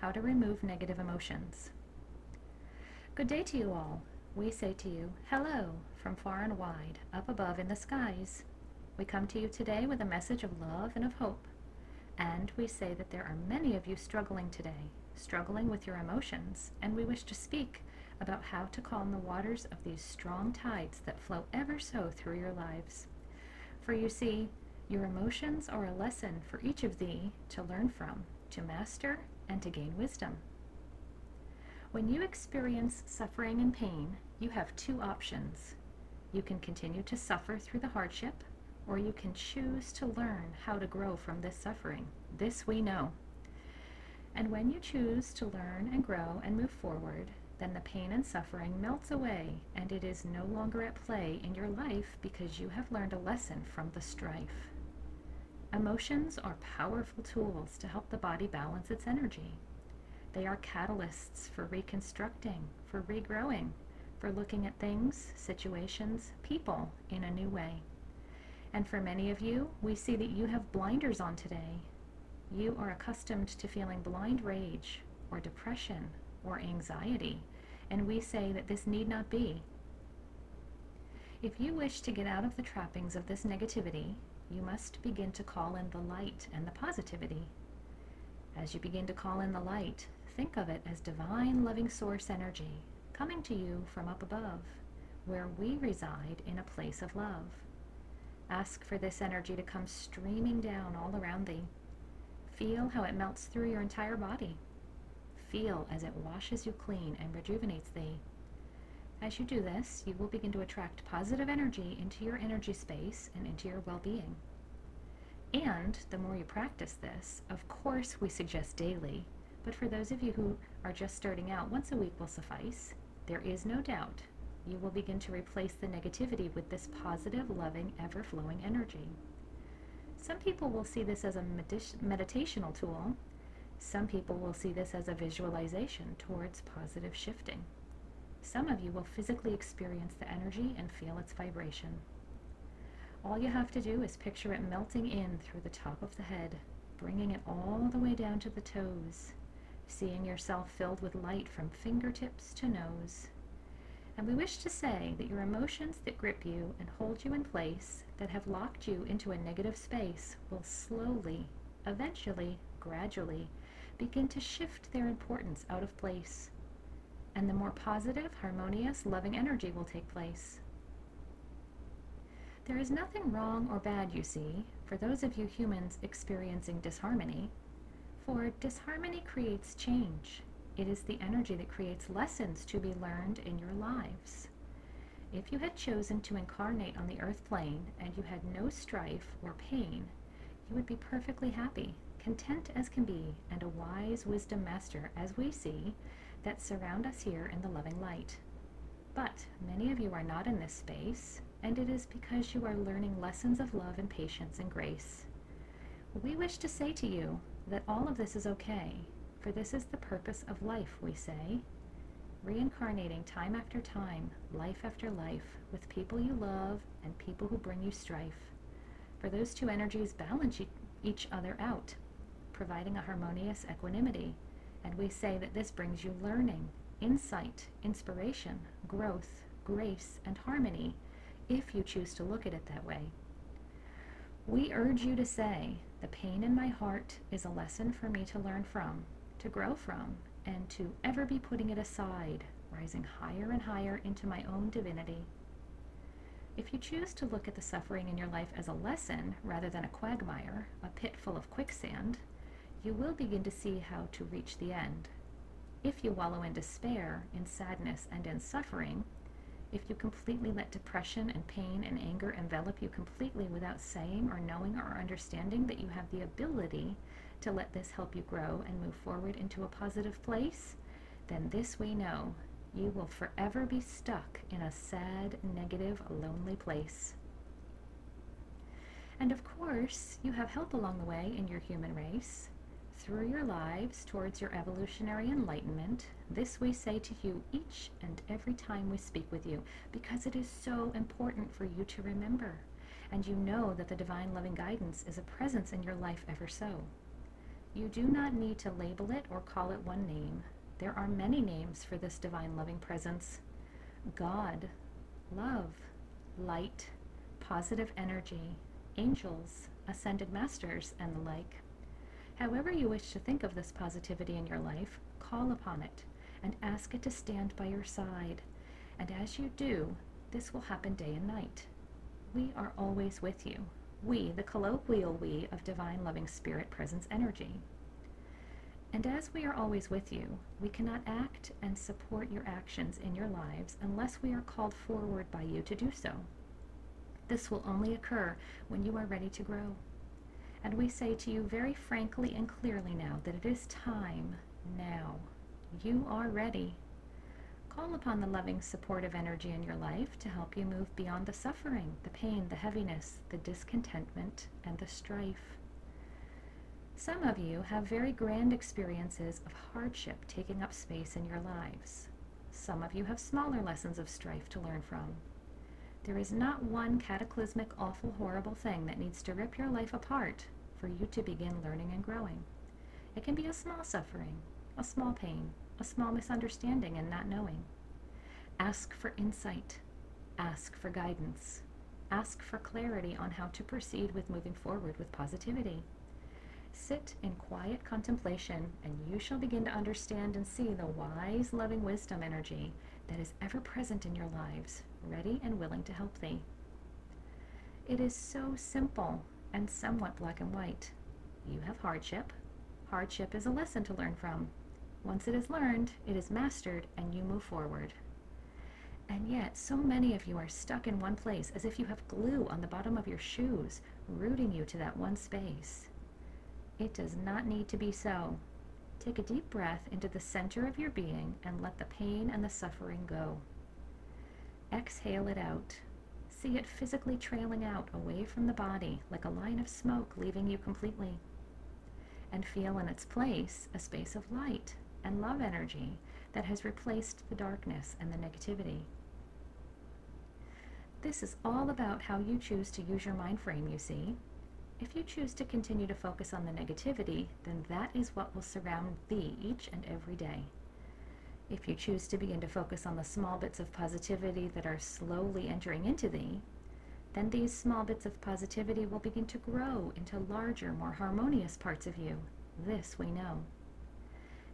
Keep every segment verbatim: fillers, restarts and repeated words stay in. How to remove negative emotions. Good day to you all. We say to you, hello, from far and wide, up above in the skies. We come to you today with a message of love and of hope. And we say that there are many of you struggling today, struggling with your emotions, and we wish to speak about how to calm the waters of these strong tides that flow ever so through your lives. For you see, your emotions are a lesson for each of thee to learn from, to master, and to gain wisdom. When you experience suffering and pain, you have two options. You can continue to suffer through the hardship, or you can choose to learn how to grow from this suffering. This we know. And when you choose to learn and grow and move forward, then the pain and suffering melts away, and it is no longer at play in your life because you have learned a lesson from the strife. Emotions are powerful tools to help the body balance its energy. They are catalysts for reconstructing, for regrowing, for looking at things, situations, people in a new way. And for many of you, we see that you have blinders on today. You are accustomed to feeling blind rage or depression or anxiety, and we say that this need not be. If you wish to get out of the trappings of this negativity, you must begin to call in the light and the positivity. As you begin to call in the light, think of it as divine loving source energy coming to you from up above, where we reside in a place of love. Ask for this energy to come streaming down all around thee. Feel how it melts through your entire body. Feel as it washes you clean and rejuvenates thee. As you do this, you will begin to attract positive energy into your energy space and into your well-being. And the more you practice this, of course we suggest daily, but for those of you who are just starting out, once a week will suffice. There is no doubt you will begin to replace the negativity with this positive, loving, ever-flowing energy. Some people will see this as a medit- meditational tool. Some people will see this as a visualization towards positive shifting. Some of you will physically experience the energy and feel its vibration. All you have to do is picture it melting in through the top of the head, bringing it all the way down to the toes, seeing yourself filled with light from fingertips to nose. And we wish to say that your emotions that grip you and hold you in place, that have locked you into a negative space, will slowly, eventually, gradually, begin to shift their importance out of place. And the more positive, harmonious, loving energy will take place. There is nothing wrong or bad, you see, for those of you humans experiencing disharmony, for disharmony creates change. It is the energy that creates lessons to be learned in your lives. If you had chosen to incarnate on the earth plane and you had no strife or pain, you would be perfectly happy, content as can be, and a wise wisdom master, as we see, that surround us here in the loving light. But many of you are not in this space, and it is because you are learning lessons of love and patience and grace. We wish to say to you that all of this is okay, for this is the purpose of life, we say. Reincarnating time after time, life after life, with people you love and people who bring you strife. For those two energies balance e- each other out, providing a harmonious equanimity. And we say that this brings you learning, insight, inspiration, growth, grace, and harmony, if you choose to look at it that way. We urge you to say, the pain in my heart is a lesson for me to learn from, to grow from, and to ever be putting it aside, rising higher and higher into my own divinity. If you choose to look at the suffering in your life as a lesson, rather than a quagmire, a pit full of quicksand, you will begin to see how to reach the end. If you wallow in despair, in sadness, and in suffering, if you completely let depression and pain and anger envelop you completely without saying or knowing or understanding that you have the ability to let this help you grow and move forward into a positive place, then this we know, you will forever be stuck in a sad, negative, lonely place. And of course, you have help along the way in your human race. Through your lives towards your evolutionary enlightenment, this we say to you each and every time we speak with you, because it is so important for you to remember. And you know that the divine loving guidance is a presence in your life ever so. You do not need to label it or call it one name. There are many names for this divine loving presence. God, love, light, positive energy, angels, ascended masters, and the like. However you wish to think of this positivity in your life, call upon it and ask it to stand by your side. And as you do, this will happen day and night. We are always with you. We, the colloquial we of divine loving spirit presence energy. And as we are always with you, we cannot act and support your actions in your lives unless we are called forward by you to do so. This will only occur when you are ready to grow. And we say to you very frankly and clearly now that it is time now. You are ready. Call upon the loving, supportive energy in your life to help you move beyond the suffering, the pain, the heaviness, the discontentment, and the strife. Some of you have very grand experiences of hardship taking up space in your lives. Some of you have smaller lessons of strife to learn from. There is not one cataclysmic, awful, horrible thing that needs to rip your life apart for you to begin learning and growing. It can be a small suffering, a small pain, a small misunderstanding and not knowing. Ask for insight. Ask for guidance. Ask for clarity on how to proceed with moving forward with positivity. Sit in quiet contemplation, and you shall begin to understand and see the wise, loving wisdom energy that is ever present in your lives, ready and willing to help thee. It is so simple and somewhat black and white. You have hardship. Hardship is a lesson to learn from. Once it is learned, it is mastered, and you move forward. And yet, so many of you are stuck in one place, as if you have glue on the bottom of your shoes, rooting you to that one space. It does not need to be so. Take a deep breath into the center of your being and let the pain and the suffering go. Exhale it out. See it physically trailing out away from the body, like a line of smoke leaving you completely. And feel in its place a space of light and love energy that has replaced the darkness and the negativity. This is all about how you choose to use your mind frame, you see. If you choose to continue to focus on the negativity, then that is what will surround thee each and every day. If you choose to begin to focus on the small bits of positivity that are slowly entering into thee, then these small bits of positivity will begin to grow into larger, more harmonious parts of you. This we know.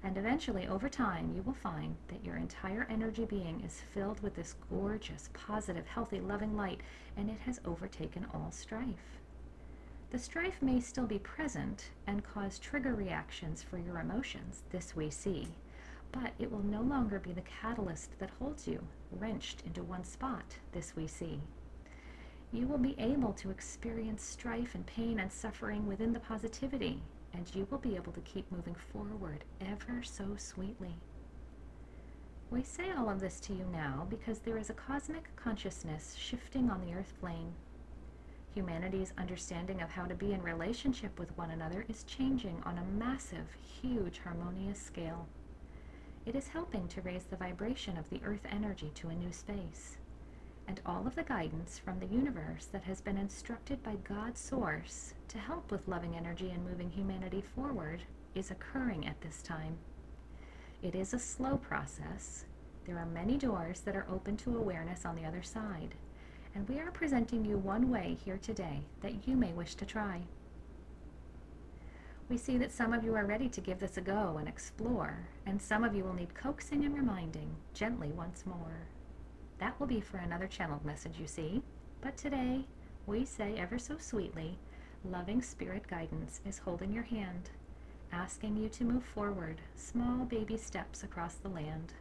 And eventually, over time, you will find that your entire energy being is filled with this gorgeous, positive, healthy, loving light, and it has overtaken all strife. The strife may still be present and cause trigger reactions for your emotions. This we see. But it will no longer be the catalyst that holds you wrenched into one spot. This we see. You will be able to experience strife and pain and suffering within the positivity, and you will be able to keep moving forward ever so sweetly. We say all of this to you now because there is a cosmic consciousness shifting on the earth plane. Humanity's understanding of how to be in relationship with one another is changing on a massive, huge, harmonious scale. It is helping to raise the vibration of the earth energy to a new space. And all of the guidance from the universe that has been instructed by God's source to help with loving energy and moving humanity forward is occurring at this time. It is a slow process. There are many doors that are open to awareness on the other side, and we are presenting you one way here today that you may wish to try. We see that some of you are ready to give this a go and explore, and some of you will need coaxing and reminding gently once more. That will be for another channeled message, you see. But today, we say ever so sweetly, loving spirit guidance is holding your hand, asking you to move forward, small baby steps across the land.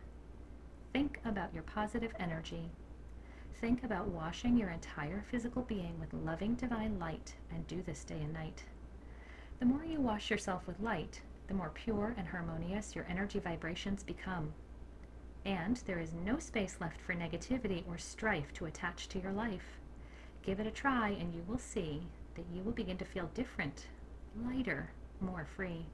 Think about your positive energy. Think about washing your entire physical being with loving divine light, and do this day and night. The more you wash yourself with light, the more pure and harmonious your energy vibrations become. And there is no space left for negativity or strife to attach to your life. Give it a try and you will see that you will begin to feel different, lighter, more free.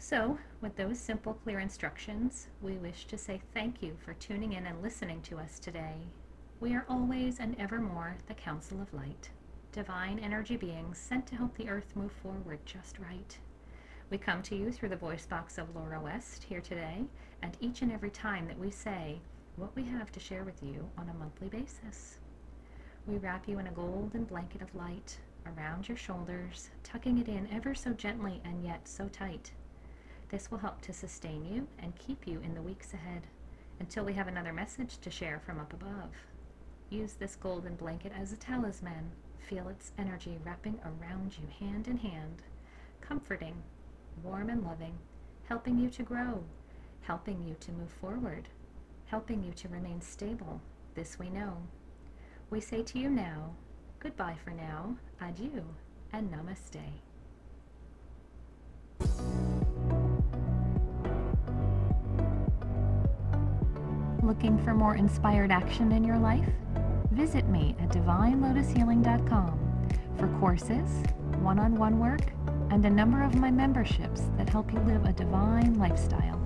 So, with those simple, clear instructions, we wish to say thank you for tuning in and listening to us today. We are always and evermore the Council of Light, divine energy beings sent to help the earth move forward just right. We come to you through the voice box of Laura West here today, and each and every time that we say what we have to share with you on a monthly basis. We wrap you in a golden blanket of light around your shoulders, tucking it in ever so gently and yet so tight. This will help to sustain you and keep you in the weeks ahead, until we have another message to share from up above. Use this golden blanket as a talisman. Feel its energy wrapping around you hand in hand, comforting, warm and loving, helping you to grow, helping you to move forward, helping you to remain stable. This we know. We say to you now, goodbye for now, adieu, and namaste. Looking for more inspired action in your life? Visit me at divine lotus healing dot com for courses, one-on-one work, and a number of my memberships that help you live a divine lifestyle.